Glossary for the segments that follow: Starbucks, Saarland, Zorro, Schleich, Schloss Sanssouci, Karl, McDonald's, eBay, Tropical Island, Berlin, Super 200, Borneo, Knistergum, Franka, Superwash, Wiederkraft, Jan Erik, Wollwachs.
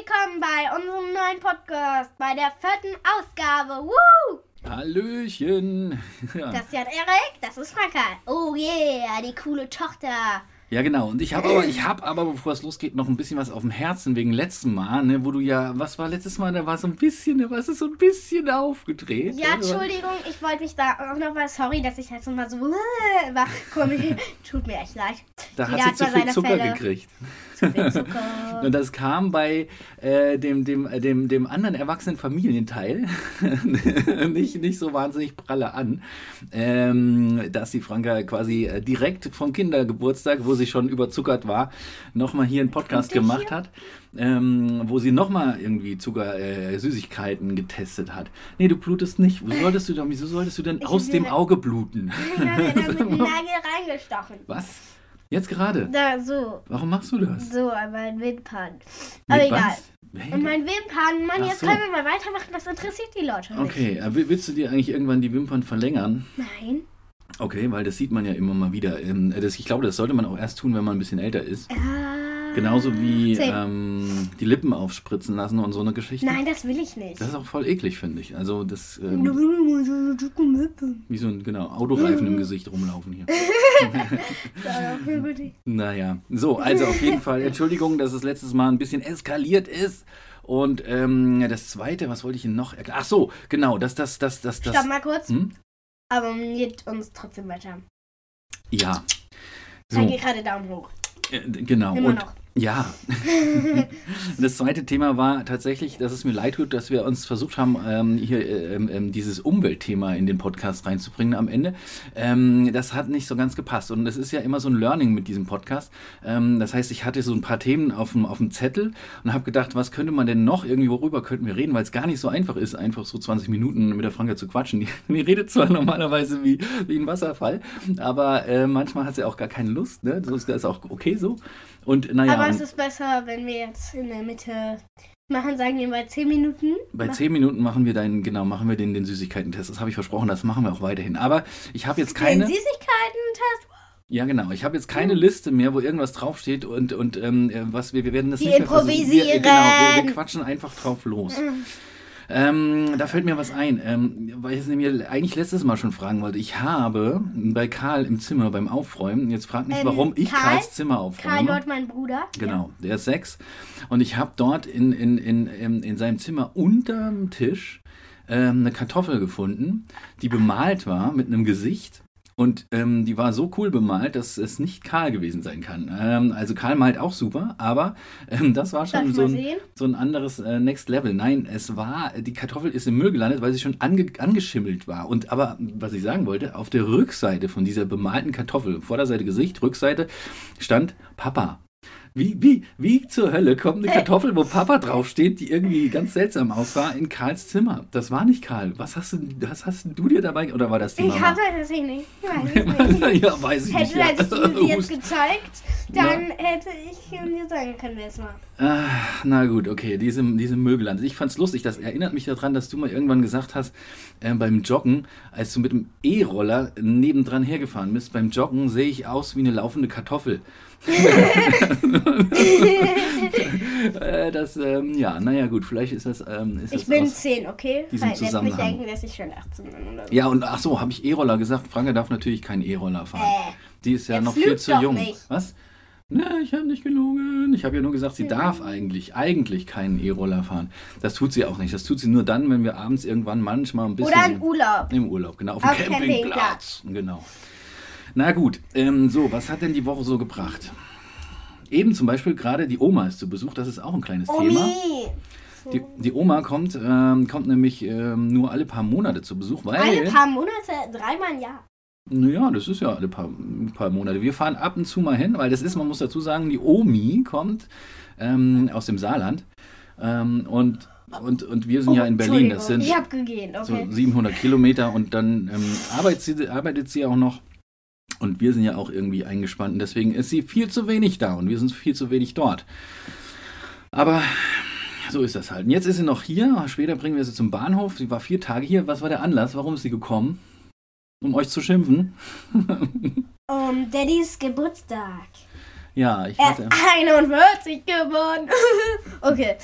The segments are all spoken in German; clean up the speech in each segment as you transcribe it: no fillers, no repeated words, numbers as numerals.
willkommen bei unserem neuen Podcast, bei der 4. Ausgabe. Woo! Hallöchen. Das ist Jan Erik, das ist Franka. Oh yeah, die coole Tochter. Ja genau, und ich habe aber, bevor es losgeht, noch ein bisschen was auf dem Herzen wegen letzten Mal, ne, wo du ja, was war letztes Mal, da warst du so ein bisschen aufgedreht. Ja, also. Entschuldigung, ich wollte mich da auch nochmal, sorry, dass ich halt so mal so war, komisch, tut mir echt leid. Da hat sie zu viel Zucker gekriegt. Zu viel Zucker. Und das kam bei dem anderen erwachsenen Familienteil nicht so wahnsinnig pralle an, dass die Franka quasi direkt vom Kindergeburtstag, wo sie schon überzuckert war, nochmal hier einen Podcast gemacht hat, wo sie nochmal irgendwie Zuckersüßigkeiten getestet hat. Nee, du blutest nicht. Wieso solltest du denn aus dem Auge bluten? Ich habe da mit dem Nagel reingestochen. Was? Jetzt gerade? Da, so. Warum machst du das? So, an meinen Wimpern. Aber egal. Hey, an meinen Wimpern. Mann, jetzt können wir mal weitermachen. Das interessiert die Leute nicht. Okay, aber willst du dir eigentlich irgendwann die Wimpern verlängern? Nein. Okay, weil das sieht man ja immer mal wieder. Ich glaube, das sollte man auch erst tun, wenn man ein bisschen älter ist. Genauso wie die Lippen aufspritzen lassen und so eine Geschichte. Nein, das will ich nicht. Das ist auch voll eklig, finde ich. Also das... wie so ein, genau, Autoreifen im Gesicht rumlaufen hier. Naja, so, also auf jeden Fall. Entschuldigung, dass es letztes Mal ein bisschen eskaliert ist. Und das Zweite, was wollte ich denn noch erklären? Ach so, genau, das... Stopp mal kurz. Abonniert uns trotzdem weiter. Ja. So. Dann geht gerade Daumen hoch. Genau. Immer noch. Ja. Das zweite Thema war tatsächlich, dass es mir leid tut, dass wir uns versucht haben, hier dieses Umweltthema in den Podcast reinzubringen am Ende. Das hat nicht so ganz gepasst. Und das ist ja immer so ein Learning mit diesem Podcast. Das heißt, ich hatte so ein paar Themen auf dem Zettel und habe gedacht, was könnte man denn noch irgendwie, worüber könnten wir reden, weil es gar nicht so einfach ist, einfach so 20 Minuten mit der Franka zu quatschen. Die redet zwar normalerweise wie ein Wasserfall, aber manchmal hat sie auch gar keine Lust. Ne? Das ist auch okay so. Und, naja, aber es ist besser, wenn wir jetzt in der Mitte machen, sagen wir bei 10 Minuten. Bei 10 Minuten machen wir den Süßigkeiten-Test. Das habe ich versprochen, das machen wir auch weiterhin. Aber ich habe jetzt keine... Den Süßigkeiten-Test? Ja, genau. Ich habe jetzt keine Liste mehr, wo irgendwas draufsteht und wir werden das nicht mehr improvisieren. Wir quatschen einfach drauf los. Da fällt mir was ein, weil ich es nämlich eigentlich letztes Mal schon fragen wollte. Ich habe bei Karl im Zimmer beim Aufräumen, jetzt frag mich, warum ich Karls Zimmer aufräume. Karl dort, mein Bruder. Genau, ja. Der ist 6. Und ich habe dort in seinem Zimmer unterm Tisch eine Kartoffel gefunden, die bemalt war mit einem Gesicht. Und die war so cool bemalt, dass es nicht Karl gewesen sein kann. Also Karl malt auch super, aber das war schon so ein anderes Next Level. Nein, die Kartoffel ist im Müll gelandet, weil sie schon angeschimmelt war. Aber was ich sagen wollte, auf der Rückseite von dieser bemalten Kartoffel, Vorderseite Gesicht, Rückseite, stand Papa. Wie zur Hölle kommt eine Kartoffel, wo Papa draufsteht, die irgendwie ganz seltsam aussah, in Karls Zimmer? Das war nicht Karl. Was hast du dir dabei... Oder war das die Mama? Ich habe das nicht. Weiß ich nicht. Ja, weiß ich nicht. Hättest du sie jetzt gezeigt, dann hätte ich mir sagen können, wer es war. Na gut, okay. Diese Mögeland. Ich fand's lustig. Das erinnert mich daran, dass du mal irgendwann gesagt hast, beim Joggen, als du mit dem E-Roller nebendran hergefahren bist, beim Joggen sehe ich aus wie eine laufende Kartoffel. Gut, vielleicht ist das... ich bin 10, okay? Ich werde nicht denken, dass ich schon 18 bin oder so. Ja, und ach so, habe ich E-Roller gesagt? Franka darf natürlich keinen E-Roller fahren. Die ist ja noch viel zu jung. Nicht. Was? Ne, ich habe nicht gelogen. Ich habe ja nur gesagt, sie darf eigentlich keinen E-Roller fahren. Das tut sie auch nicht. Das tut sie nur dann, wenn wir abends irgendwann manchmal ein bisschen... Oder im Urlaub. Im Urlaub, genau. Auf dem Campingplatz. Genau. Na gut, was hat denn die Woche so gebracht? Eben zum Beispiel gerade die Oma ist zu Besuch, das ist auch ein kleines Thema. Die Oma kommt nämlich nur alle paar Monate zu Besuch, weil... Alle paar Monate? 3-mal im Jahr? Naja, das ist ja alle paar Monate. Wir fahren ab und zu mal hin, weil das ist, man muss dazu sagen, die Omi kommt aus dem Saarland und wir sind ja in Berlin. Das sind ich hab gegeben, okay. So 700 Kilometer und dann arbeitet sie auch noch. Und wir sind ja auch irgendwie eingespannt und deswegen ist sie viel zu wenig da und wir sind viel zu wenig dort. Aber so ist das halt. Und jetzt ist sie noch hier, später bringen wir sie zum Bahnhof. Sie war 4 Tage hier. Was war der Anlass? Warum ist sie gekommen? Um euch zu schimpfen? Daddys Geburtstag. Ja, ich hatte. Er ist 41 geworden. Okay.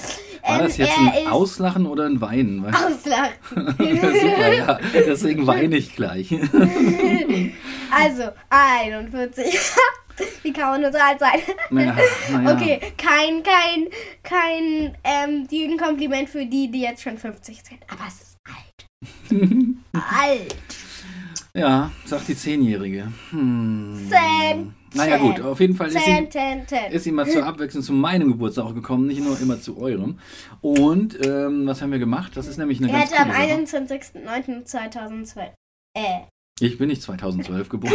War das jetzt ein Auslachen oder ein Weinen? Auslachen. Super, ja. Deswegen weine ich gleich. Also, 41. Wie kann man nur 3 sein? Na ja. Okay, kein Kompliment für die, die jetzt schon 50 sind. Aber es ist alt. Alt. Ja, sagt die 10-Jährige. Naja gut, auf jeden Fall ist sie mal zur Abwechslung zu meinem Geburtstag auch gekommen, nicht nur immer zu eurem. Und was haben wir gemacht? Das ist nämlich eine ganz coole Sache. Am 21.09.2012. Ich bin nicht 2012 geboren.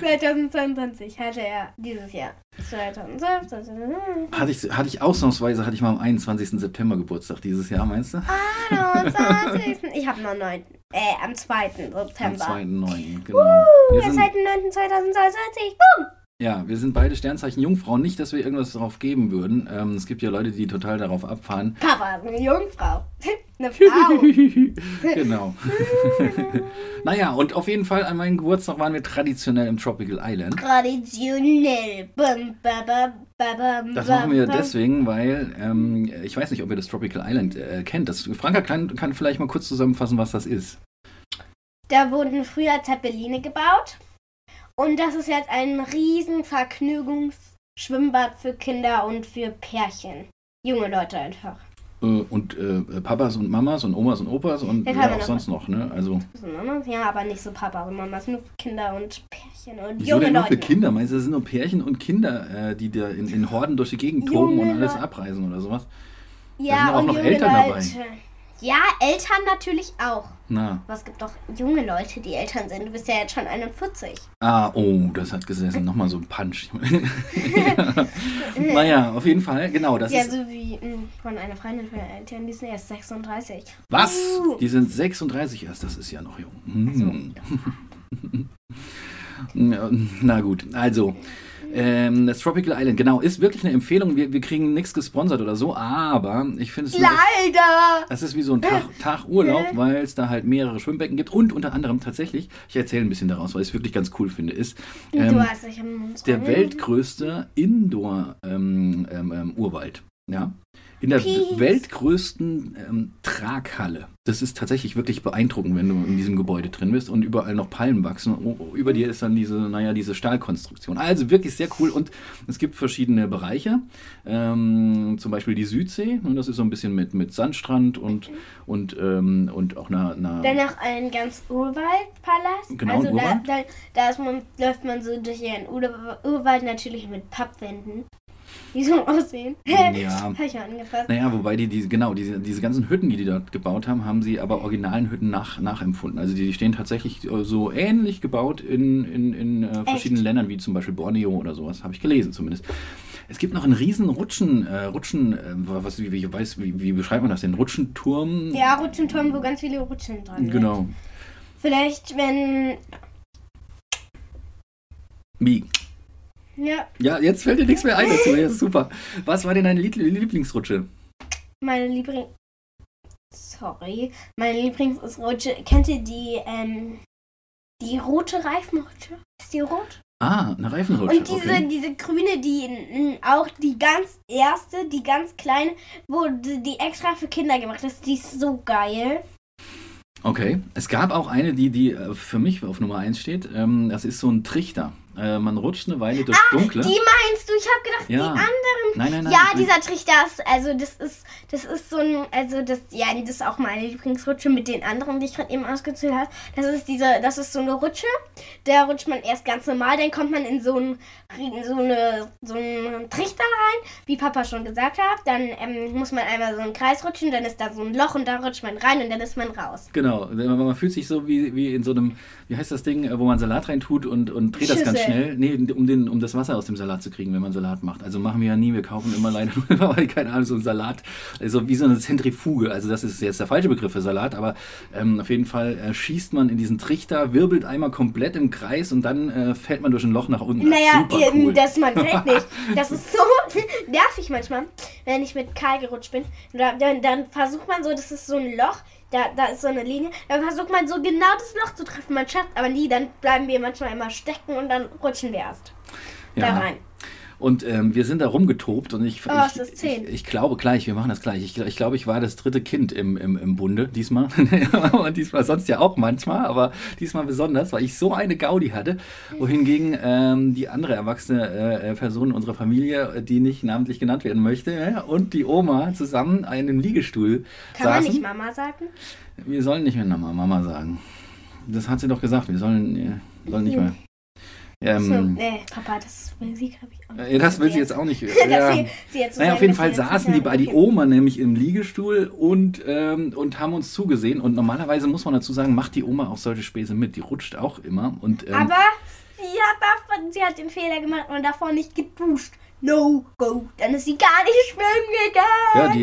2022 hatte er dieses Jahr. 2012. Hatte ich ausnahmsweise mal am 21. September Geburtag dieses Jahr, meinst du? Ah, 29. Ich habe noch am 2. September. Am 2.9., genau. Wir sind seit dem 9.2022. Boom! Ja, wir sind beide Sternzeichen Jungfrau. Nicht, dass wir irgendwas drauf geben würden. Es gibt ja Leute, die total darauf abfahren. Papa ist eine Jungfrau. Eine Frau. Genau. Naja, und auf jeden Fall an meinem Geburtstag waren wir traditionell im Tropical Island. Traditionell. Bum, ba, ba, ba, bum, das machen wir deswegen, weil ich weiß nicht, ob ihr das Tropical Island kennt. Franka kann vielleicht mal kurz zusammenfassen, was das ist. Da wurden früher Zeppeline gebaut. Und das ist jetzt ein riesen Vergnügungsschwimmbad für Kinder und für Pärchen. Junge Leute einfach. Und Papas und Mamas und Omas und Opas und ja, auch sonst noch, ne? Also. Ja, aber nicht so Papa und Mamas, nur für Kinder und Pärchen und wieso junge denn nur Leute. Nur für Kinder? Meinst du, das sind nur Pärchen und Kinder, die da in Horden durch die Gegend toben und alles abreißen oder sowas? Ja, da sind auch noch Eltern dabei. Ja, Eltern natürlich auch. Na. Aber es gibt doch junge Leute, die Eltern sind. Du bist ja jetzt schon 41. Ah, oh, das hat gesessen. Nochmal so ein Punch. Naja, auf jeden Fall. Genau, das ist... Ja, so wie von einer Freundin von den Eltern, die sind erst 36. Was? Die sind 36 erst. Das ist ja noch jung. Na gut, also... das Tropical Island, genau, ist wirklich eine Empfehlung. Wir kriegen nichts gesponsert oder so, aber ich finde es... Leider! Das ist wie so ein Tag Urlaub, weil es da halt mehrere Schwimmbecken gibt und unter anderem tatsächlich, ich erzähle ein bisschen daraus, weil ich es wirklich ganz cool finde, ist der weltgrößte Indoor-Urwald. Ja? In der weltgrößten Traghalle. Das ist tatsächlich wirklich beeindruckend, wenn du in diesem Gebäude drin bist und überall noch Palmen wachsen. Über dir ist dann diese Stahlkonstruktion. Also wirklich sehr cool und es gibt verschiedene Bereiche. Zum Beispiel die Südsee. Und das ist so ein bisschen mit Sandstrand und auch einer... Danach ein ganz Urwaldpalast. Genau, also Urwald. Läuft man so durch einen Urwald, natürlich mit Pappwänden. Die so aussehen. Ja. Habe ich ja angefasst. Naja, wobei diese ganzen Hütten, die dort gebaut haben, haben sie aber originalen Hütten nachempfunden. Also die stehen tatsächlich so ähnlich gebaut in verschiedenen Ländern, wie zum Beispiel Borneo oder sowas. Habe ich gelesen zumindest. Es gibt noch einen riesen wie beschreibt man das denn? Rutschenturm? Ja, Rutschenturm, wo ganz viele Rutschen dran sind. Genau. Vielleicht, wenn... Wie? Ja, jetzt fällt dir nichts mehr ein dazu. Ja, super. Was war denn deine Lieblingsrutsche? Meine Lieblingsrutsche. Kennt ihr die rote Reifenrutsche? Ist die rot? Ah, eine Reifenrutsche. Und diese grüne, die auch die ganz erste, die ganz kleine, wurde die extra für Kinder gemacht ist. Die ist so geil. Okay. Es gab auch eine, die für mich auf Nummer 1 steht. Das ist so ein Trichter. Man rutscht eine Weile durch Dunkle. Die meinst du? Ich habe gedacht, ja. Die anderen. Nein. Ja, dieser Trichter ist, also das ist so ein, also das, ja, das ist auch meine Lieblingsrutsche mit den anderen, die ich gerade eben ausgezählt habe. Das ist so eine Rutsche. Da rutscht man erst ganz normal, dann kommt man in so einen Trichter rein, wie Papa schon gesagt hat. Dann muss man einmal so einen Kreis rutschen, dann ist da so ein Loch und da rutscht man rein und dann ist man raus. Genau, man fühlt sich so wie in so einem, wie heißt das Ding, wo man Salat reintut und dreht das ganz schnell, um das Wasser aus dem Salat zu kriegen, wenn man Salat macht. Also machen wir ja nie, wir kaufen immer leider, keine Ahnung, so einen Salat, also wie so eine Zentrifuge. Also das ist jetzt der falsche Begriff für Salat, aber auf jeden Fall schießt man in diesen Trichter, wirbelt einmal komplett im Kreis und dann fällt man durch ein Loch nach unten. Naja, cool. Man fällt nicht. Das ist so nervig manchmal, wenn ich mit Karl gerutscht bin. Dann versucht man so, das ist so ein Loch, Da ist so eine Linie. Dann versucht man so genau das Loch zu treffen. Man schafft aber nie. Dann bleiben wir manchmal immer stecken und dann rutschen wir erst da rein. Und wir sind da rumgetobt und ich glaube gleich, wir machen das gleich. Ich glaube, ich war das dritte Kind im Bunde diesmal. Und diesmal sonst ja auch manchmal, aber diesmal besonders, weil ich so eine Gaudi hatte. Wohingegen die andere erwachsene Person in unserer Familie, die nicht namentlich genannt werden möchte, und die Oma zusammen einen Liegestuhl saßen. Kann man nicht Mama sagen? Wir sollen nicht mehr Mama sagen. Das hat sie doch gesagt, wir sollen nicht mehr... Papa, das Musik habe ich auch nicht. Das will sie jetzt auch nicht hören. Auf jeden Fall saßen die bei die Oma nämlich im Liegestuhl und haben uns zugesehen. Und normalerweise muss man dazu sagen, macht die Oma auch solche Späße mit. Die rutscht auch immer. Und, aber sie hat den Fehler gemacht und davor nicht geduscht. No go. Dann ist sie gar nicht schwimmen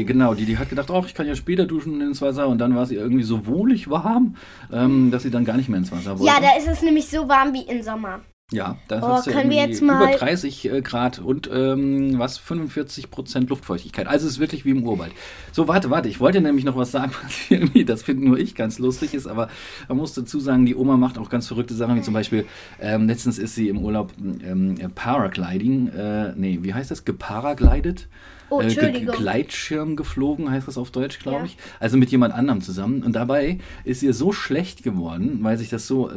gegangen. Ja, die hat gedacht, ich kann ja später duschen ins Wasser. Und dann war sie irgendwie so wohlig warm, dass sie dann gar nicht mehr ins Wasser wollte. Ja, da ist es nämlich so warm wie im Sommer. Ja, das ist ja über 30 Grad und 45% Luftfeuchtigkeit. Also es ist wirklich wie im Urwald. So, warte, ich wollte nämlich noch was sagen, was irgendwie, das finde nur ich ganz lustig ist, aber man muss dazu sagen, die Oma macht auch ganz verrückte Sachen, wie zum Beispiel, letztens ist sie im Urlaub Paragliding, wie heißt das, geparaglidet? Oh, Gleitschirm geflogen, heißt das auf Deutsch, glaube ich. Also mit jemand anderem zusammen. Und dabei ist ihr so schlecht geworden, weil sich das so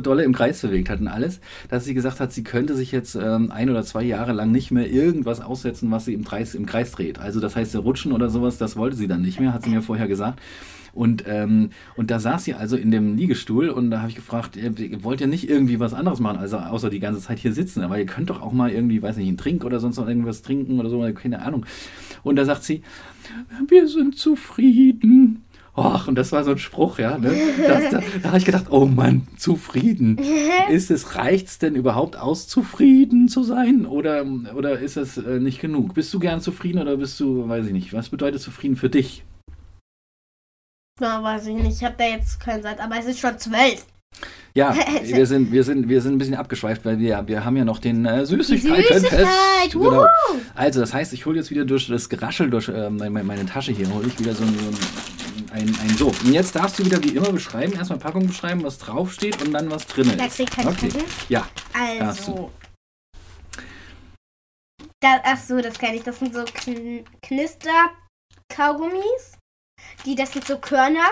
dolle im Kreis bewegt hat und alles, dass sie gesagt hat, sie könnte sich jetzt 1 oder 2 Jahre lang nicht mehr irgendwas aussetzen, was sie im Kreis dreht. Also das heißt, rutschen oder sowas, das wollte sie dann nicht mehr, hat sie mir vorher gesagt. Und da saß sie also in dem Liegestuhl und da habe ich gefragt, wollt ihr nicht irgendwie was anderes machen, also außer die ganze Zeit hier sitzen? Aber ihr könnt doch auch mal irgendwie, weiß nicht, einen Trink oder sonst noch irgendwas trinken oder so, keine Ahnung. Und da sagt sie, wir sind zufrieden. Och, und das war so ein Spruch, ja. Ne? Da habe ich gedacht, oh Mann, zufrieden. Reicht's denn überhaupt aus, zufrieden zu sein? Oder ist es nicht genug? Bist du gern zufrieden oder bist du, weiß ich nicht, was bedeutet zufrieden für dich? Na, weiß ich nicht, ich habe da jetzt keinen Satz, aber es ist schon 12. Ja, wir sind ein bisschen abgeschweift, weil wir haben ja noch den Süßigkeiten-Test. Genau. Also, das heißt, ich hole jetzt wieder durch das Geraschel, durch meine Tasche hier, hole ich wieder so ein So. Und jetzt darfst du wieder wie immer beschreiben, erstmal Packung beschreiben, was draufsteht und dann was drin ist. Okay. Ja, also. Das kann ich, das sind so Knister-Kaugummis. Das sind so Körner,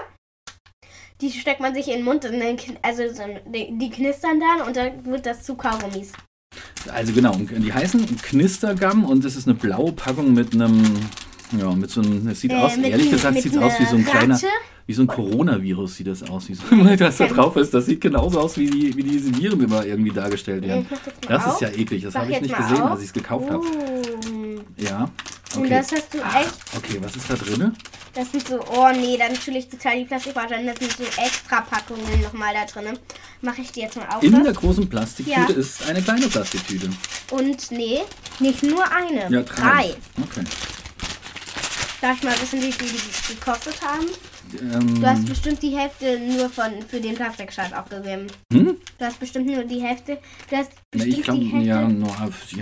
die steckt man sich in den Mund und dann, die knistern dann und dann wird das zu Kaugummis. Also genau, und die heißen Knistergum und das ist eine blaue Packung mit einem, es sieht aus, ehrlich gesagt, sieht es aus wie so ein kleiner, wie so ein Coronavirus sieht das aus, wie so, was da drauf ist. Das sieht genauso aus, wie diese Viren immer irgendwie dargestellt werden. Das ist ja eklig, das habe ich nicht gesehen, als ich es gekauft habe. Ja. Okay. Und das hast du echt. Okay, was ist da drin? Das sind so, dann schülle ich total die Plastikware rein. Das sind so extra Packungen nochmal da drin. Mache ich die jetzt mal auf. In der großen Plastiktüte ist eine kleine Plastiktüte. Und nicht nur eine. Ja, 3. Okay. Darf ich mal wissen, wie viel die gekostet haben? Du hast bestimmt die Hälfte nur für den Plastikschatz abgegeben. Hm? Du hast bestimmt nur die Hälfte. Sie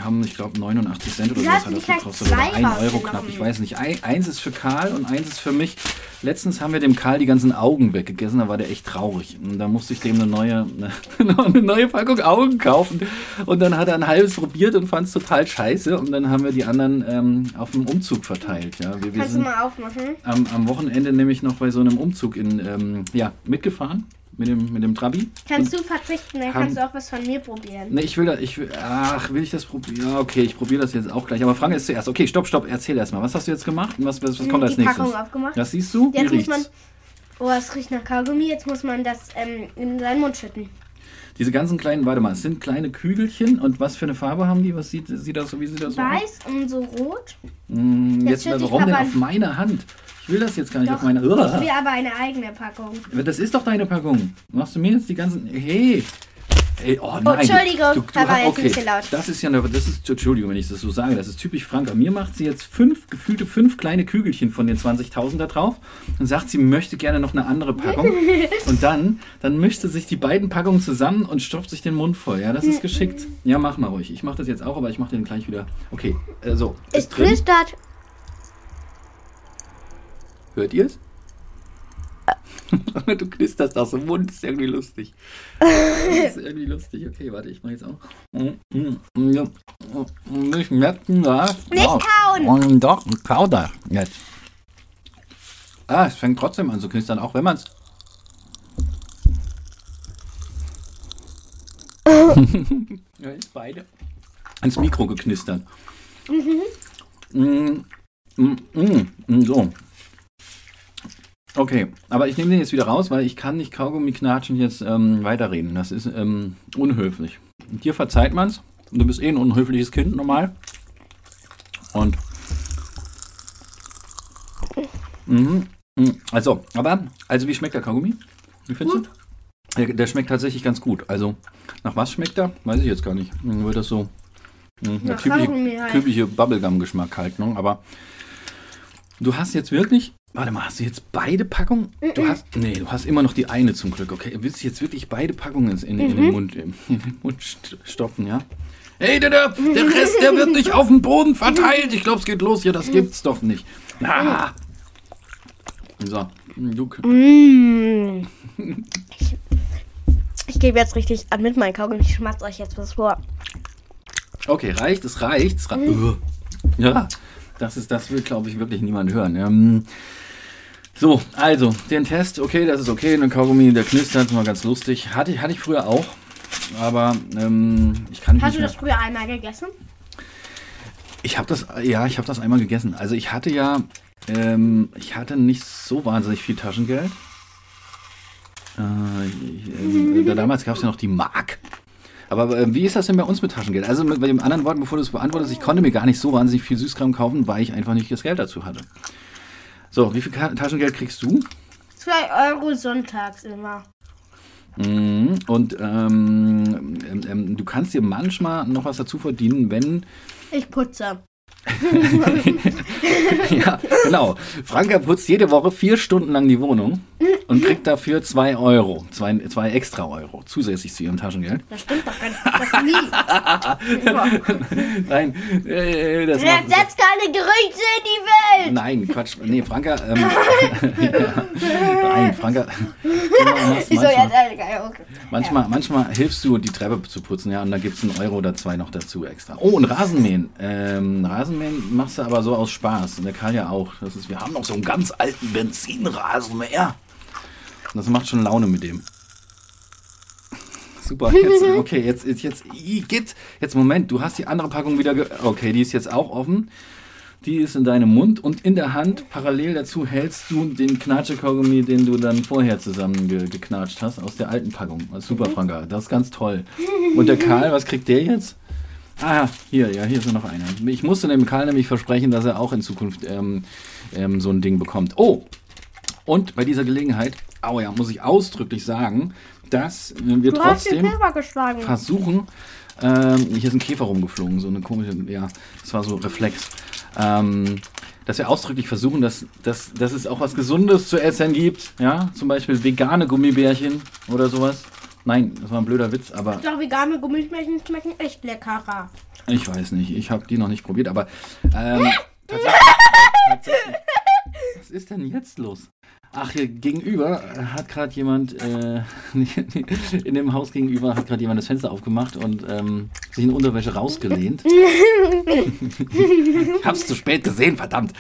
haben, ich glaube, 89 Cent oder so hat das gekostet. Oder 1 Euro knapp, ich weiß nicht. Eins ist für Karl und eins ist für mich. Letztens haben wir dem Karl die ganzen Augen weggegessen, da war der echt traurig. Und da musste ich dem eine neue Packung Augen kaufen. Und dann hat er ein halbes probiert und fand es total scheiße. Und dann haben wir die anderen auf dem Umzug verteilt. Ja, kannst du mal aufmachen? Am Wochenende nämlich noch bei so einem Umzug mitgefahren. Mit dem Trabi. Kannst du verzichten, dann kannst du auch was von mir probieren. Ne, will ich das probieren? Ja, okay, ich probiere das jetzt auch gleich. Aber Franka ist zuerst. Okay, stopp, erzähl erstmal. Was hast du jetzt gemacht? Und was kommt als nächstes? Die Packung aufgemacht. Das siehst du? Jetzt muss man, es riecht nach Kaugummi. Jetzt muss man das in seinen Mund schütten. Diese ganzen kleinen, warte mal, es sind kleine Kügelchen. Und was für eine Farbe haben die? Was sieht das so? Wie sieht das so aus? Weiß und so rot. Jetzt also rum denn auf meiner Hand. Ich will das jetzt gar nicht auf meine Hörer. Ich will aber eine eigene Packung. Das ist doch deine Packung. Machst du mir jetzt die ganzen... Hey! Ey, nein. Entschuldigung, nicht so laut. Das ist ja... Entschuldigung, wenn ich das so sage. Das ist typisch Franka. Mir macht sie jetzt gefühlte fünf kleine Kügelchen von den 20.000 da drauf und sagt, sie möchte gerne noch eine andere Packung. Und dann mischt sie sich die beiden Packungen zusammen und stopft sich den Mund voll. Ja, das ist geschickt. Ja, mach mal ruhig. Ich mache das jetzt auch, aber ich mache den gleich wieder... Okay, so. Ist knistert. Hört ihr es? Du knisterst aus dem Mund, das ist irgendwie lustig. Das ist irgendwie lustig. Okay, warte, ich mach jetzt auch. Ich merke das. Nicht kauen! Doch, kau da jetzt. Ah, es fängt trotzdem an zu knistern, auch wenn man es... Ja, jetzt beide ans Mikro geknistert. Mhm. So. Okay, aber ich nehme den jetzt wieder raus, weil ich kann nicht Kaugummi-Knatschen jetzt weiterreden. Das ist unhöflich. Und dir verzeiht man's. Du bist eh ein unhöfliches Kind, normal. Und... Mhm. Also, aber... Also, wie schmeckt der Kaugummi? Wie findest du? Der schmeckt tatsächlich ganz gut. Also, nach was schmeckt er? Weiß ich jetzt gar nicht. Nur das so... Der typische Bubblegum-Geschmack halt, ne? Aber... Du hast jetzt wirklich... Warte mal, hast du jetzt beide Packungen? Du hast immer noch die eine zum Glück, okay? Willst du jetzt wirklich beide Packungen in den Mund stopfen, ja? Hey, der Rest, der wird nicht auf den Boden verteilt. Ich glaube, es geht los hier, das gibt's doch nicht. Ah. So, Ich gebe jetzt richtig an mit meinem Kaugummi. Ich schmatze euch jetzt was vor. Okay, reicht, es reicht. Ja, das will, glaube ich, wirklich niemand hören. So, also, den Test, okay, das ist okay, ein Kaugummi, der knistert, mal ganz lustig. Hatte ich früher auch, aber ich kann nicht. Hast du das früher einmal gegessen? Ich habe das einmal gegessen. Also ich hatte ja, ich hatte nicht so wahnsinnig viel Taschengeld. Damals gab es ja noch die Mark. Aber wie ist das denn bei uns mit Taschengeld? Also mit dem anderen Wort, bevor du es beantwortest, ich konnte mir gar nicht so wahnsinnig viel Süßkram kaufen, weil ich einfach nicht das Geld dazu hatte. So, wie viel Taschengeld kriegst du? 2 Euro sonntags immer. Und du kannst dir manchmal noch was dazu verdienen, wenn... Ich putze. Ja, genau. Franka putzt jede Woche 4 Stunden lang die Wohnung und kriegt dafür 2 Euro. 2 extra Euro zusätzlich zu ihrem Taschengeld. Das stimmt doch gar nicht. Das nie. Nein. Das setzt keine Gerüchte in die Welt. Nein, Quatsch. Nee, Franka. Ja. Nein, Franka. Manchmal hilfst du, die Treppe zu putzen, ja, und da gibt es 1 Euro oder 2 noch dazu extra. Oh, und Rasenmähen. Rasenmähen machst du aber so aus Spaß. Und der Karl ja auch. Das ist, wir haben noch so einen ganz alten Benzinrasenmäher. Das macht schon Laune mit dem. Super. Jetzt, okay, jetzt Moment, du hast die andere Packung wieder... Okay, die ist jetzt auch offen. Die ist in deinem Mund und in der Hand. Parallel dazu hältst du den Knatschekaugummi, den du dann vorher zusammen geknatscht hast, aus der alten Packung. Super, Franka. Das ist ganz toll. Und der Karl, was kriegt der jetzt? Ah, hier ist noch einer. Ich musste dem Karl nämlich versprechen, dass er auch in Zukunft so ein Ding bekommt. Oh, und bei dieser Gelegenheit, muss ich ausdrücklich sagen, dass wir trotzdem versuchen, hier ist ein Käfer rumgeflogen, so eine komische, ja, das war so Reflex, dass wir ausdrücklich versuchen, dass es auch was Gesundes zu essen gibt, ja, zum Beispiel vegane Gummibärchen oder sowas. Nein, das war ein blöder Witz, aber... Doch, vegane Gummibärchen schmecken echt leckerer. Ich weiß nicht, ich habe die noch nicht probiert, aber... tatsächlich, was ist denn jetzt los? Ach, hier gegenüber hat gerade jemand, in dem Haus gegenüber hat gerade jemand das Fenster aufgemacht und sich in Unterwäsche rausgelehnt. Ich hab's zu spät gesehen, verdammt.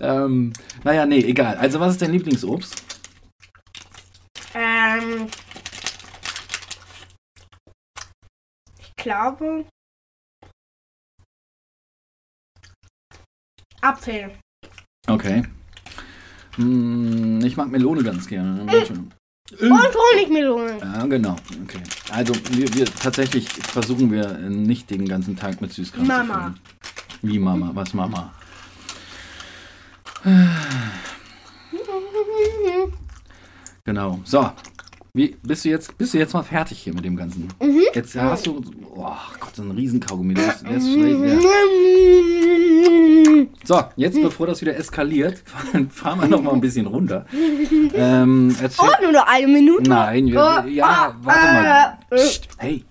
Naja, nee, egal. Also, was ist dein Lieblingsobst? Ich glaube... Apfel. Okay. Ich mag Melone ganz gerne. Und Honigmelone. Ja, genau. Okay. Also, tatsächlich versuchen wir nicht den ganzen Tag mit Süßkram zu füllen. Wie Mama? Was Mama? Genau. So. Bist du jetzt mal fertig hier mit dem Ganzen? Jetzt hast du... Oh Gott, so ein Riesenkaugummi. Der ist schlecht, ja. So, jetzt bevor das wieder eskaliert, fahren wir noch mal ein bisschen runter. Nur 1 Minute? Nein, warte mal. Psst, hey,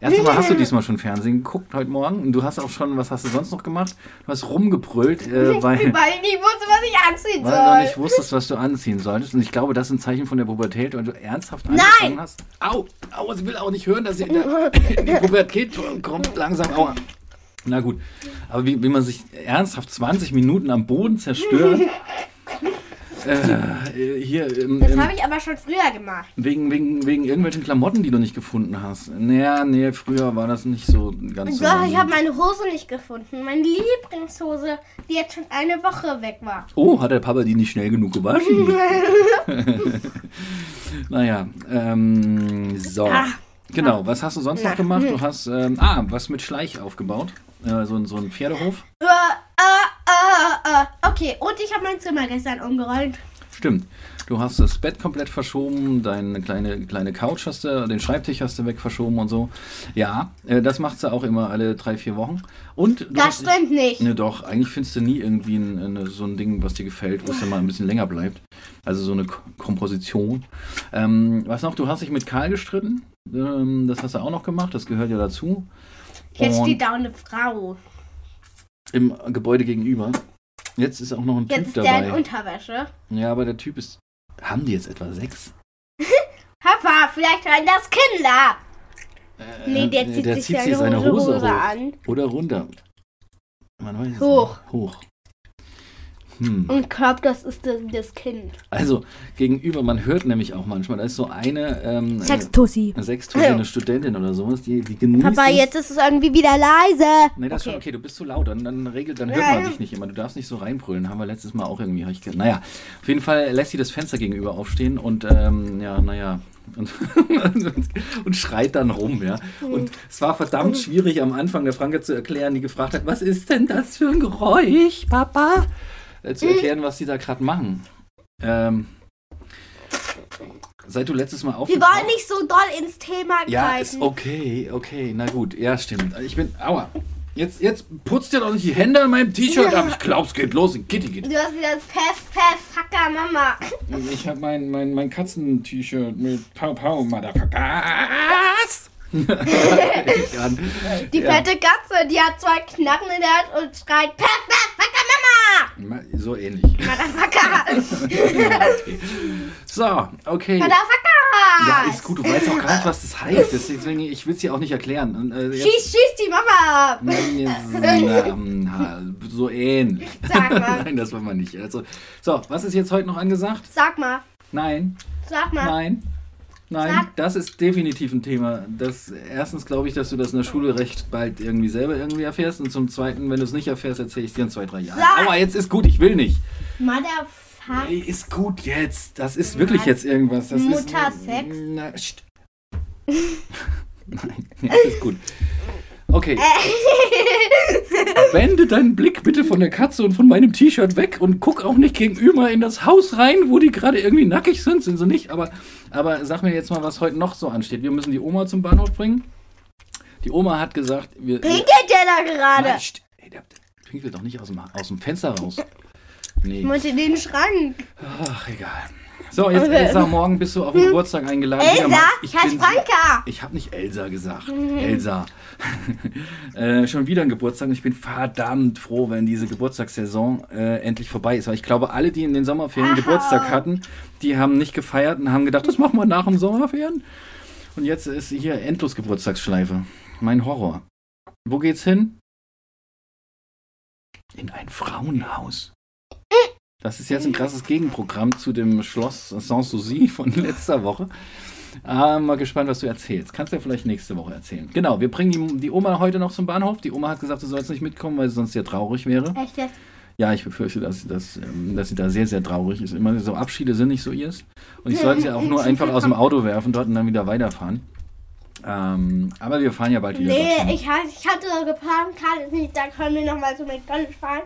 Erstmal hast du diesmal schon Fernsehen geguckt heute Morgen und du hast auch schon, was hast du sonst noch gemacht? Du hast rumgebrüllt, weil ich nicht wusste, was ich anziehen soll. Weil du nicht wusstest, was du anziehen solltest. Und ich glaube, das ist ein Zeichen von der Pubertät, weil du ernsthaft angefangen hast. Au, ich will auch nicht hören, dass ihr in die Pubertät kommt langsam. Aua. Na gut, aber wie man sich ernsthaft 20 Minuten am Boden zerstört. Das habe ich aber schon früher gemacht. Wegen irgendwelchen Klamotten, die du nicht gefunden hast. Naja, nee, früher war das nicht so ganz so. Doch, ich habe meine Hose nicht gefunden. Meine Lieblingshose, die jetzt schon eine Woche weg war. Oh, hat der Papa die nicht schnell genug gewaschen? Naja, so. Genau, was hast du sonst noch gemacht? Du hast was mit Schleich aufgebaut. So ein Pferdehof. Okay, und ich habe mein Zimmer gestern umgeräumt. Stimmt. Du hast das Bett komplett verschoben, deine kleine Couch hast du, den Schreibtisch hast du weg verschoben und so. Ja, das macht sie auch immer alle 3-4 Wochen. Und das stimmt nicht. Ne, doch, eigentlich findest du nie irgendwie so ein Ding, was dir gefällt, wo es dann mal ein bisschen länger bleibt. Also so eine Komposition. Was noch? Du hast dich mit Karl gestritten. Das hast du auch noch gemacht, das gehört ja dazu. Jetzt steht da auch eine Frau. Im Gebäude gegenüber. Jetzt ist auch noch ein Typ dabei. Jetzt ist der in Unterwäsche. Ja, aber der Typ ist... Haben die jetzt etwa 6? Papa, vielleicht hören das Kinder. Nee, der zieht sich seine Hose an. Oder runter. Man weiß es nicht. Hoch. Und glaubt, das ist das Kind. Also, gegenüber, man hört nämlich auch manchmal, da ist so eine... Sextussi, eine Studentin oder sowas, die genießt... Papa, jetzt ist es irgendwie wieder leise. Nee, das ist schon okay, du bist zu laut, dann hört man dich nicht immer. Du darfst nicht so reinbrüllen, haben wir letztes Mal auch irgendwie... Naja, auf jeden Fall lässt sie das Fenster gegenüber aufstehen und, und schreit dann rum, ja. Und es war verdammt schwierig am Anfang der Franka zu erklären, die gefragt hat, was ist denn das für ein Geräusch, Papa? Zu erklären, was die da gerade machen. Seit du letztes Mal aufgetaucht... Wir wollen nicht so doll ins Thema greifen. Ja, ist okay, na gut. Ja, stimmt. Aua. Jetzt putzt dir doch nicht die Hände an meinem T-Shirt ab. Ich glaub's, geht los. Kitty. Du hast wieder das Pfeff, Mama. Ich hab mein Katzen-T-Shirt mit Pau, Motherfuckers. Die fette Katze, die hat 2 Knacken in der Hand und schreit Pfeff, Mama! So ähnlich. Motherfucker! So, okay. Motherfucker! Ja, ist gut, du weißt auch gerade, was das heißt. Deswegen, ich will es dir auch nicht erklären. Und, schieß die Mama ab! Na, so ähnlich. Sag mal. Nein, das wollen wir nicht. Also, so, was ist jetzt heute noch angesagt? Sag mal. Nein. Sag mal. Nein, das ist definitiv ein Thema. Erstens glaube ich, dass du das in der Schule recht bald selber erfährst. Und zum Zweiten, wenn du es nicht erfährst, erzähle ich es dir in 2-3 Jahren. Aua, jetzt ist gut, ich will nicht. Motherfucker. Nee, ist gut jetzt. Das ist wirklich jetzt irgendwas. Das Muttersex? Nein, jetzt ist gut. Okay. Wende deinen Blick bitte von der Katze und von meinem T-Shirt weg und guck auch nicht gegenüber in das Haus rein, wo die gerade irgendwie nackig sind. Sind sie nicht, aber sag mir jetzt mal, was heute noch so ansteht. Wir müssen die Oma zum Bahnhof bringen. Die Oma hat gesagt... Pinkelt der da gerade? Nein, der pinkelt doch nicht aus dem Fenster raus. Nee. Ich möchte den Schrank. Ach, egal. So, jetzt Elsa, morgen bist du auf den Geburtstag eingeladen. Elsa? Ich heiße Franka. Ich habe nicht Elsa gesagt. Elsa. Schon wieder ein Geburtstag und ich bin verdammt froh, wenn diese Geburtstagssaison endlich vorbei ist. Weil ich glaube, alle, die in den Sommerferien Geburtstag hatten, die haben nicht gefeiert und haben gedacht, das machen wir nach den Sommerferien. Und jetzt ist hier endlos Geburtstagsschleife. Mein Horror. Wo geht's hin? In ein Frauenhaus. Das ist jetzt ein krasses Gegenprogramm zu dem Schloss Sanssouci von letzter Woche. Mal gespannt, was du erzählst. Kannst du ja vielleicht nächste Woche erzählen. Genau, wir bringen die Oma heute noch zum Bahnhof. Die Oma hat gesagt, du sollst nicht mitkommen, weil sie sonst sehr traurig wäre. Echt jetzt? Ja, ich befürchte, dass sie da sehr, sehr traurig ist. Immer so Abschiede sind nicht so ihrs. Und ich sollte sie auch nur einfach aus dem Auto werfen dort und dann wieder weiterfahren. Aber wir fahren ja bald wieder. Nee, ich hatte so geplant, Karl ist nicht da, können wir nochmal zu McDonald's fahren.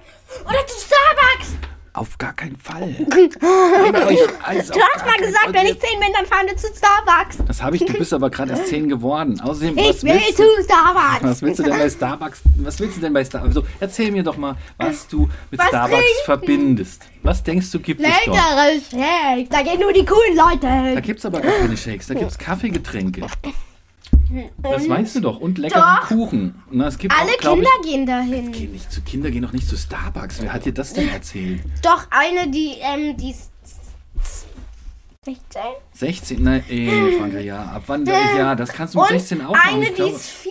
Oder zu Starbucks! Auf gar keinen Fall. Du hast mal gesagt, wenn ich 10 bin, dann fahren wir zu Starbucks. Das habe ich, du bist aber gerade erst 10 geworden. Außerdem, ich will zu Starbucks. Was willst du denn bei Starbucks? Also, erzähl mir doch mal, was du mit Starbucks verbindest. Was denkst du, gibt es dort? Leckere Shakes, da gehen nur die coolen Leute hin. Da gibt es aber gar keine Shakes, da gibt es Kaffeegetränke. Das weißt du doch. Und leckeren Kuchen. Na, es gibt alle auch, gehen dahin. Kinder gehen doch nicht zu Starbucks. Wer hat dir das denn erzählt? Doch, eine, die 16? 16? Nein, Franka, ja. Ab wann? Ja, das kannst du mit 16 auch machen. Eine, die ist 4.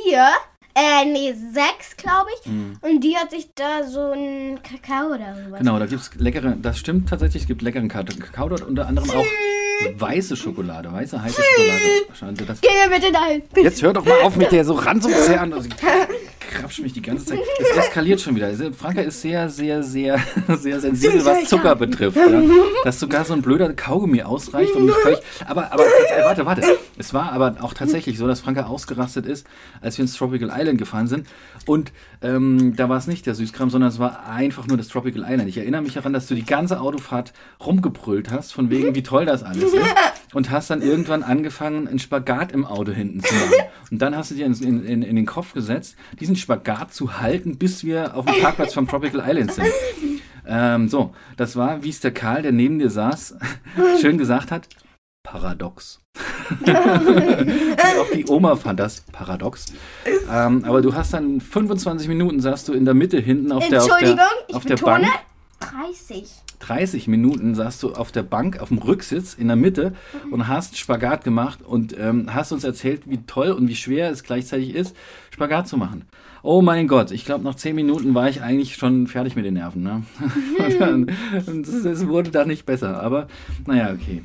6, glaube ich. Mhm. Und die hat sich da so einen Kakao oder sowas. Genau, da gibt es leckere, das stimmt tatsächlich, es gibt leckeren Kakao dort, unter anderem auch weiße Schokolade, weiße heiße Schokolade. Das, geh mir bitte dahin. Jetzt hör doch mal auf mit der so ranzuzerren. Also, krapscht mich die ganze Zeit. Es eskaliert schon wieder. Franka ist sehr, sehr, sehr, sehr sensibel, was Zucker betrifft. Ja? Dass sogar so ein blöder Kaugummi ausreicht, um mich völlig... Aber warte. Es war aber auch tatsächlich so, dass Franka ausgerastet ist, als wir ins Tropical Island gefahren sind. Und da war es nicht der Süßkram, sondern es war einfach nur das Tropical Island. Ich erinnere mich daran, dass du die ganze Autofahrt rumgebrüllt hast, von wegen, wie toll das alles ist. Und hast dann irgendwann angefangen, einen Spagat im Auto hinten zu machen. Und dann hast du dir in den Kopf gesetzt, diesen Spagat zu halten, bis wir auf dem Parkplatz vom Tropical Island sind. So, das war, wie es der Karl, der neben dir saß, schön gesagt hat, paradox. Auch die Oma fand das paradox. Aber du hast dann 25 Minuten, saßt du in der Mitte hinten auf der Bank. Entschuldigung, ich betone, 30 Minuten saßt du auf der Bank, auf dem Rücksitz, in der Mitte und hast Spagat gemacht und hast uns erzählt, wie toll und wie schwer es gleichzeitig ist, Spagat zu machen. Oh mein Gott, ich glaube, nach 10 Minuten war ich eigentlich schon fertig mit den Nerven. Ne? Und es wurde da nicht besser, aber naja, okay.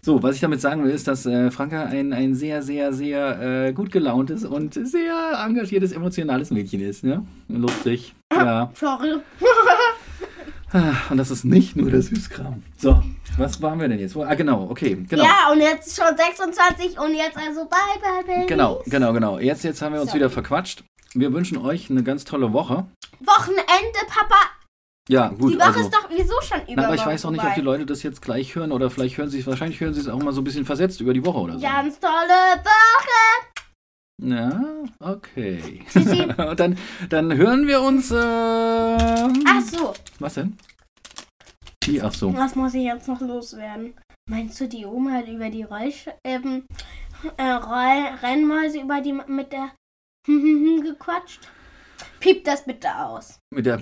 So, was ich damit sagen will, ist, dass Franka ein sehr, sehr, sehr gut gelauntes und sehr engagiertes, emotionales Mädchen ist. Ne? Lustig. Ja. Sorry. Und das ist nicht nur der Süßkram. So, was waren wir denn jetzt? Ah, genau, okay. Genau. Ja, und jetzt schon 26 und jetzt also bye. Genau. Jetzt haben wir uns wieder verquatscht. Wir wünschen euch eine ganz tolle Woche. Wochenende, Papa. Ja, gut. Die Woche ist doch wieso schon über. Aber ich weiß auch nicht, ob die Leute das jetzt gleich hören oder vielleicht hören sie es auch mal so ein bisschen versetzt über die Woche oder so. Ganz tolle Woche. Na, okay. Und dann hören wir uns. Ach so. Was denn? Ach so. Was muss ich jetzt noch loswerden? Meinst du, die Oma hat über die Rennmäuse mit der gequatscht? Piep das bitte aus. Mit der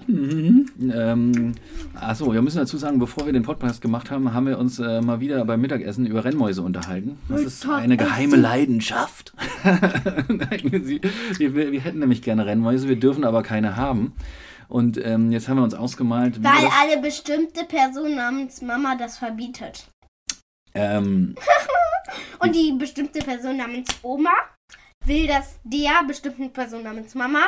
achso, wir müssen dazu sagen, bevor wir den Podcast gemacht haben, haben wir uns mal wieder beim Mittagessen über Rennmäuse unterhalten. Das ist eine geheime Leidenschaft. Nein, wir hätten nämlich gerne Rennmäuse, wir dürfen aber keine haben. Und jetzt haben wir uns ausgemalt... Weil eine bestimmte Person namens Mama das verbietet. Und die bestimmte Person namens Oma will das der bestimmten Person namens Mama...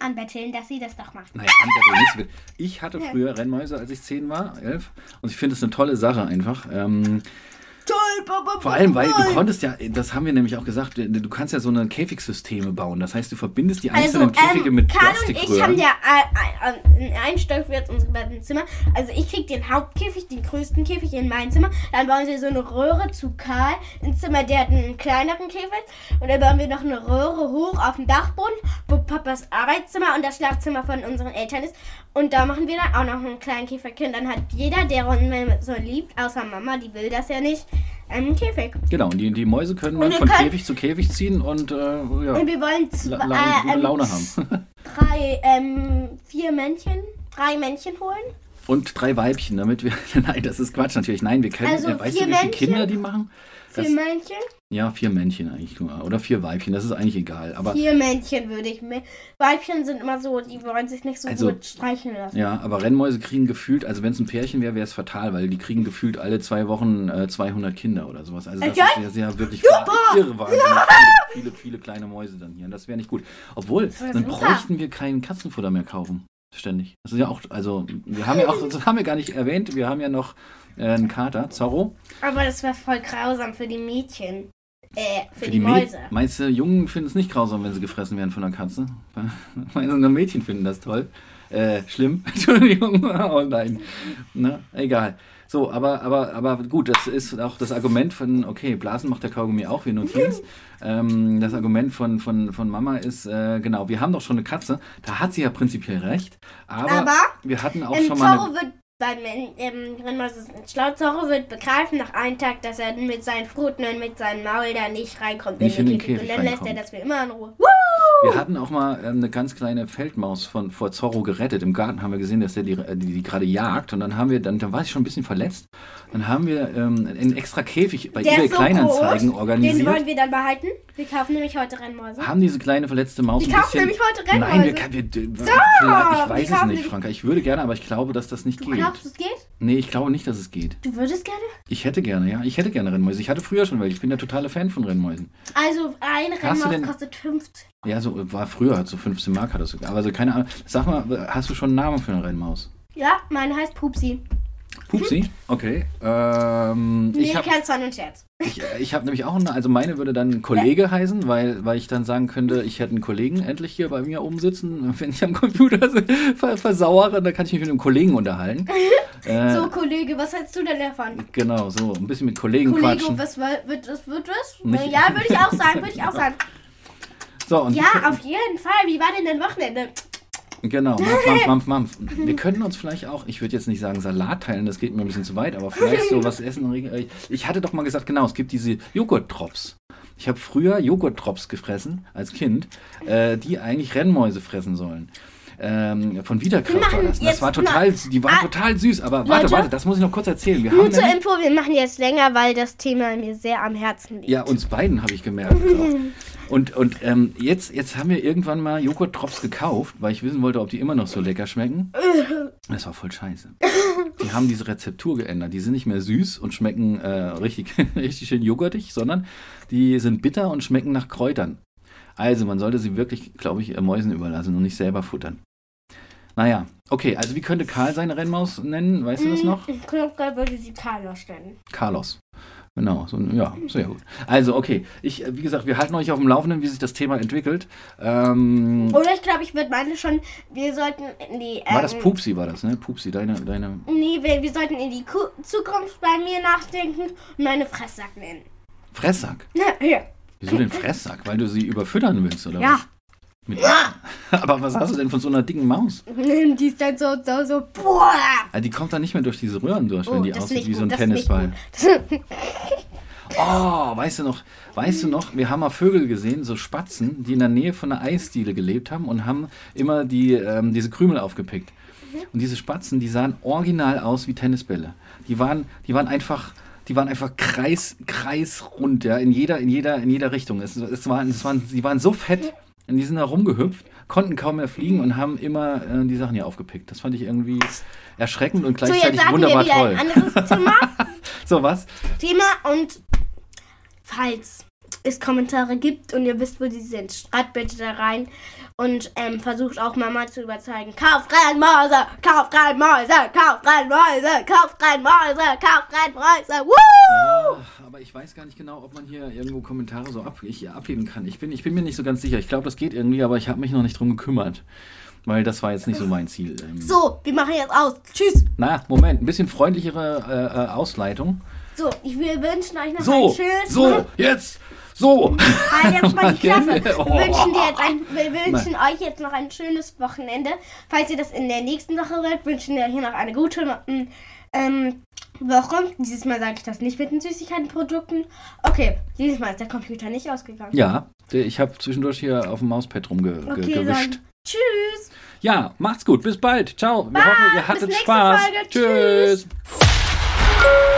anbetteln, dass sie das doch macht. Naja, anbetteln nicht. Ich hatte früher Rennmäuse, als ich 10 war, 11. Und ich finde es eine tolle Sache einfach. Vor allem, weil du konntest ja, das haben wir nämlich auch gesagt, du kannst ja so eine Käfigsysteme bauen. Das heißt, du verbindest die einzelnen Käfige mit Plastikröhren. Karl und ich haben ja in einem Stockwerk unsere beiden Zimmer. Also ich krieg den Hauptkäfig, den größten Käfig in mein Zimmer. Dann bauen wir so eine Röhre zu Karl ins Zimmer, der hat einen kleineren Käfig. Und dann bauen wir noch eine Röhre hoch auf den Dachboden, wo Papas Arbeitszimmer und das Schlafzimmer von unseren Eltern ist. Und da machen wir dann auch noch einen kleinen Käfig. Und dann hat jeder, der uns so liebt, außer Mama, die will das ja nicht, einen Käfig. Genau, und die Mäuse können dann von Käfig zu Käfig ziehen und ja. Und wir wollen Laune haben. 4 Männchen, 3 Männchen holen. Und 3 Weibchen, damit wir... Nein, das ist Quatsch natürlich. Nein, wir können... Also weißt du, wie viele Kinder die machen? 4 Männchen? Ja, 4 Männchen eigentlich nur. Oder 4 Weibchen, das ist eigentlich egal. Aber 4 Männchen würde ich mehr. Weibchen sind immer so, die wollen sich nicht so gut streicheln lassen. Ja, aber Rennmäuse kriegen gefühlt, also wenn es ein Pärchen wäre, wäre es fatal, weil die kriegen gefühlt alle 2 Wochen 200 Kinder oder sowas. Also das ist ja sehr wirklich irre wahnsinnig. Viele kleine Mäuse dann hier. Und das wäre nicht gut. Obwohl, dann bräuchten wir kein Katzenfutter mehr kaufen. Ständig. Das ist ja auch, also wir haben ja auch, das haben wir gar nicht erwähnt, wir haben ja noch einen Kater, Zorro. Aber das wäre voll grausam für die Mädchen. Für die Mäuse. Meinst du, Jungen finden es nicht grausam, wenn sie gefressen werden von einer Katze? Meinst du, nur Mädchen finden das toll? Schlimm. Entschuldigung. Oh nein. Na, egal. So, aber gut, das ist auch das Argument von, okay, Blasen macht der Kaugummi auch, wir notieren es. Das Argument von Mama ist, genau, wir haben doch schon eine Katze, da hat sie ja prinzipiell recht, aber wir hatten auch schon mal eine... Zorro wird Drin muss es nicht schlau. Zorro wird begreifen nach einem Tag, dass er mit seinen Pfoten und mit seinem Maul da nicht reinkommt. Nicht in den Käfig. Und dann lässt er das für immer in Ruhe. Wir hatten auch mal eine ganz kleine Feldmaus vor Zorro gerettet. Im Garten haben wir gesehen, dass er die gerade jagt. Und dann haben wir, dann war ich schon ein bisschen verletzt, dann haben wir einen extra Käfig bei eBay Kleinanzeigen organisiert. Den wollen wir dann behalten. Wir kaufen nämlich heute Rennmäuse. Haben diese kleine verletzte Maus ein bisschen... Wir kaufen nämlich heute Rennmäuse. Nein, ich weiß es nicht, Franka. Ich würde gerne, aber ich glaube, dass das nicht geht. Du glaubst, es geht? Nee, ich glaube nicht, dass es geht. Du würdest gerne? Ich hätte gerne, ja. Ich hätte gerne Rennmäuse. Ich hatte früher schon welche. Ich bin der totale Fan von Rennmäusen. Also, ein Rennmaus kostet 15. Ja, so war früher, hat so 15 Mark hat das sogar. Aber also keine Ahnung. Sag mal, hast du schon einen Namen für eine Rennmaus? Ja, meine heißt Pupsi. Pupsi? Hm? Okay. Nee, das war nur ein Scherz. Ich habe nämlich auch eine, also meine würde dann Kollege heißen, weil ich dann sagen könnte, ich hätte einen Kollegen endlich hier bei mir oben sitzen, wenn ich am Computer versauere, dann kann ich mich mit einem Kollegen unterhalten. So, Kollege, was hältst du denn davon? Genau, so, ein bisschen mit Kollegen quatschen. Kollege, was wird das? Nicht. Ja, würde ich auch sagen, So, und ja, auf jeden Fall. Wie war denn dein Wochenende? Genau, Mampf. Wir könnten uns vielleicht auch, ich würde jetzt nicht sagen Salat teilen, das geht mir ein bisschen zu weit, aber vielleicht so was essen. Ich hatte doch mal gesagt, genau, es gibt diese Joghurt-Drops. Ich habe früher Joghurt-Drops gefressen, als Kind, die eigentlich Rennmäuse fressen sollen. Von Wiederkraft war das. Das war total, die waren total süß, aber Leute, warte, das muss ich noch kurz erzählen. Wir nur zur Info, wir machen jetzt länger, weil das Thema mir sehr am Herzen liegt. Ja, uns beiden habe ich gemerkt. Und jetzt haben wir irgendwann mal Joghurt-Drops gekauft, weil ich wissen wollte, ob die immer noch so lecker schmecken. Das war voll scheiße. Die haben diese Rezeptur geändert. Die sind nicht mehr süß und schmecken richtig schön joghurtig, sondern die sind bitter und schmecken nach Kräutern. Also man sollte sie wirklich, glaube ich, Mäusen überlassen und nicht selber futtern. Naja, okay, also wie könnte Karl seine Rennmaus nennen? Weißt du das noch? Ich glaube, Karl würde sie Carlos nennen. Carlos. Genau, so, ja, sehr gut. Also, okay, wie gesagt, wir halten euch auf dem Laufenden, wie sich das Thema entwickelt. Oder ich glaube, ich würde meine schon, wir sollten in die... war das Pupsi, ne? Pupsi, deine... Nee, wir sollten in die Zukunft bei mir nachdenken und meine Fresssack nennen. Fresssack? Ja, ja. Wieso den Fresssack? Weil du sie überfüttern willst, oder was? Ja. Aber was hast du denn von so einer dicken Maus? Die ist dann so, boah. Also die kommt dann nicht mehr durch diese Röhren durch, wenn die aussieht wie so ein Tennisball. Oh, weißt du noch, wir haben mal Vögel gesehen, so Spatzen, die in der Nähe von einer Eisdiele gelebt haben und haben immer diese Krümel aufgepickt. Und diese Spatzen, die sahen original aus wie Tennisbälle. Die waren einfach kreisrund, ja, in jeder Richtung. Sie waren so fett, und die sind da rumgehüpft, konnten kaum mehr fliegen und haben immer die Sachen hier aufgepickt. Das fand ich irgendwie erschreckend und gleichzeitig wunderbar toll. So, jetzt sagen wir wieder ein anderes Thema. So, was? Thema und falls es Kommentare gibt und ihr wisst, wo die sind, schreibt bitte da rein und versucht auch Mama zu überzeugen. Kauft Rennmäuse, kauft Rennmäuse, kauft Rennmäuse, kauft Rennmäuse, kauft Rennmäuse. Woo! Ja, aber ich weiß gar nicht genau, ob man hier irgendwo Kommentare so abgeben kann. Ich bin mir nicht so ganz sicher. Ich glaube, das geht irgendwie, aber ich habe mich noch nicht drum gekümmert. Weil das war jetzt nicht so mein Ziel. So, wir machen jetzt aus. Tschüss. Na, Moment, ein bisschen freundlichere Ausleitung. So, wir wünschen euch noch einen schönen... jetzt mal die Klappe. Wir wünschen euch jetzt noch ein schönes Wochenende. Falls ihr das in der nächsten Woche hört, wünschen wir euch noch eine gute Woche. Dieses Mal sage ich das nicht mit den Süßigkeitenprodukten. Okay, dieses Mal ist der Computer nicht ausgegangen. Ja, ich habe zwischendurch hier auf dem Mauspad rumgewischt. Dann. Tschüss. Ja, macht's gut. Bis bald. Ciao. Wir hoffen, ihr hattet Spaß. Bis nächste Folge. Tschüss.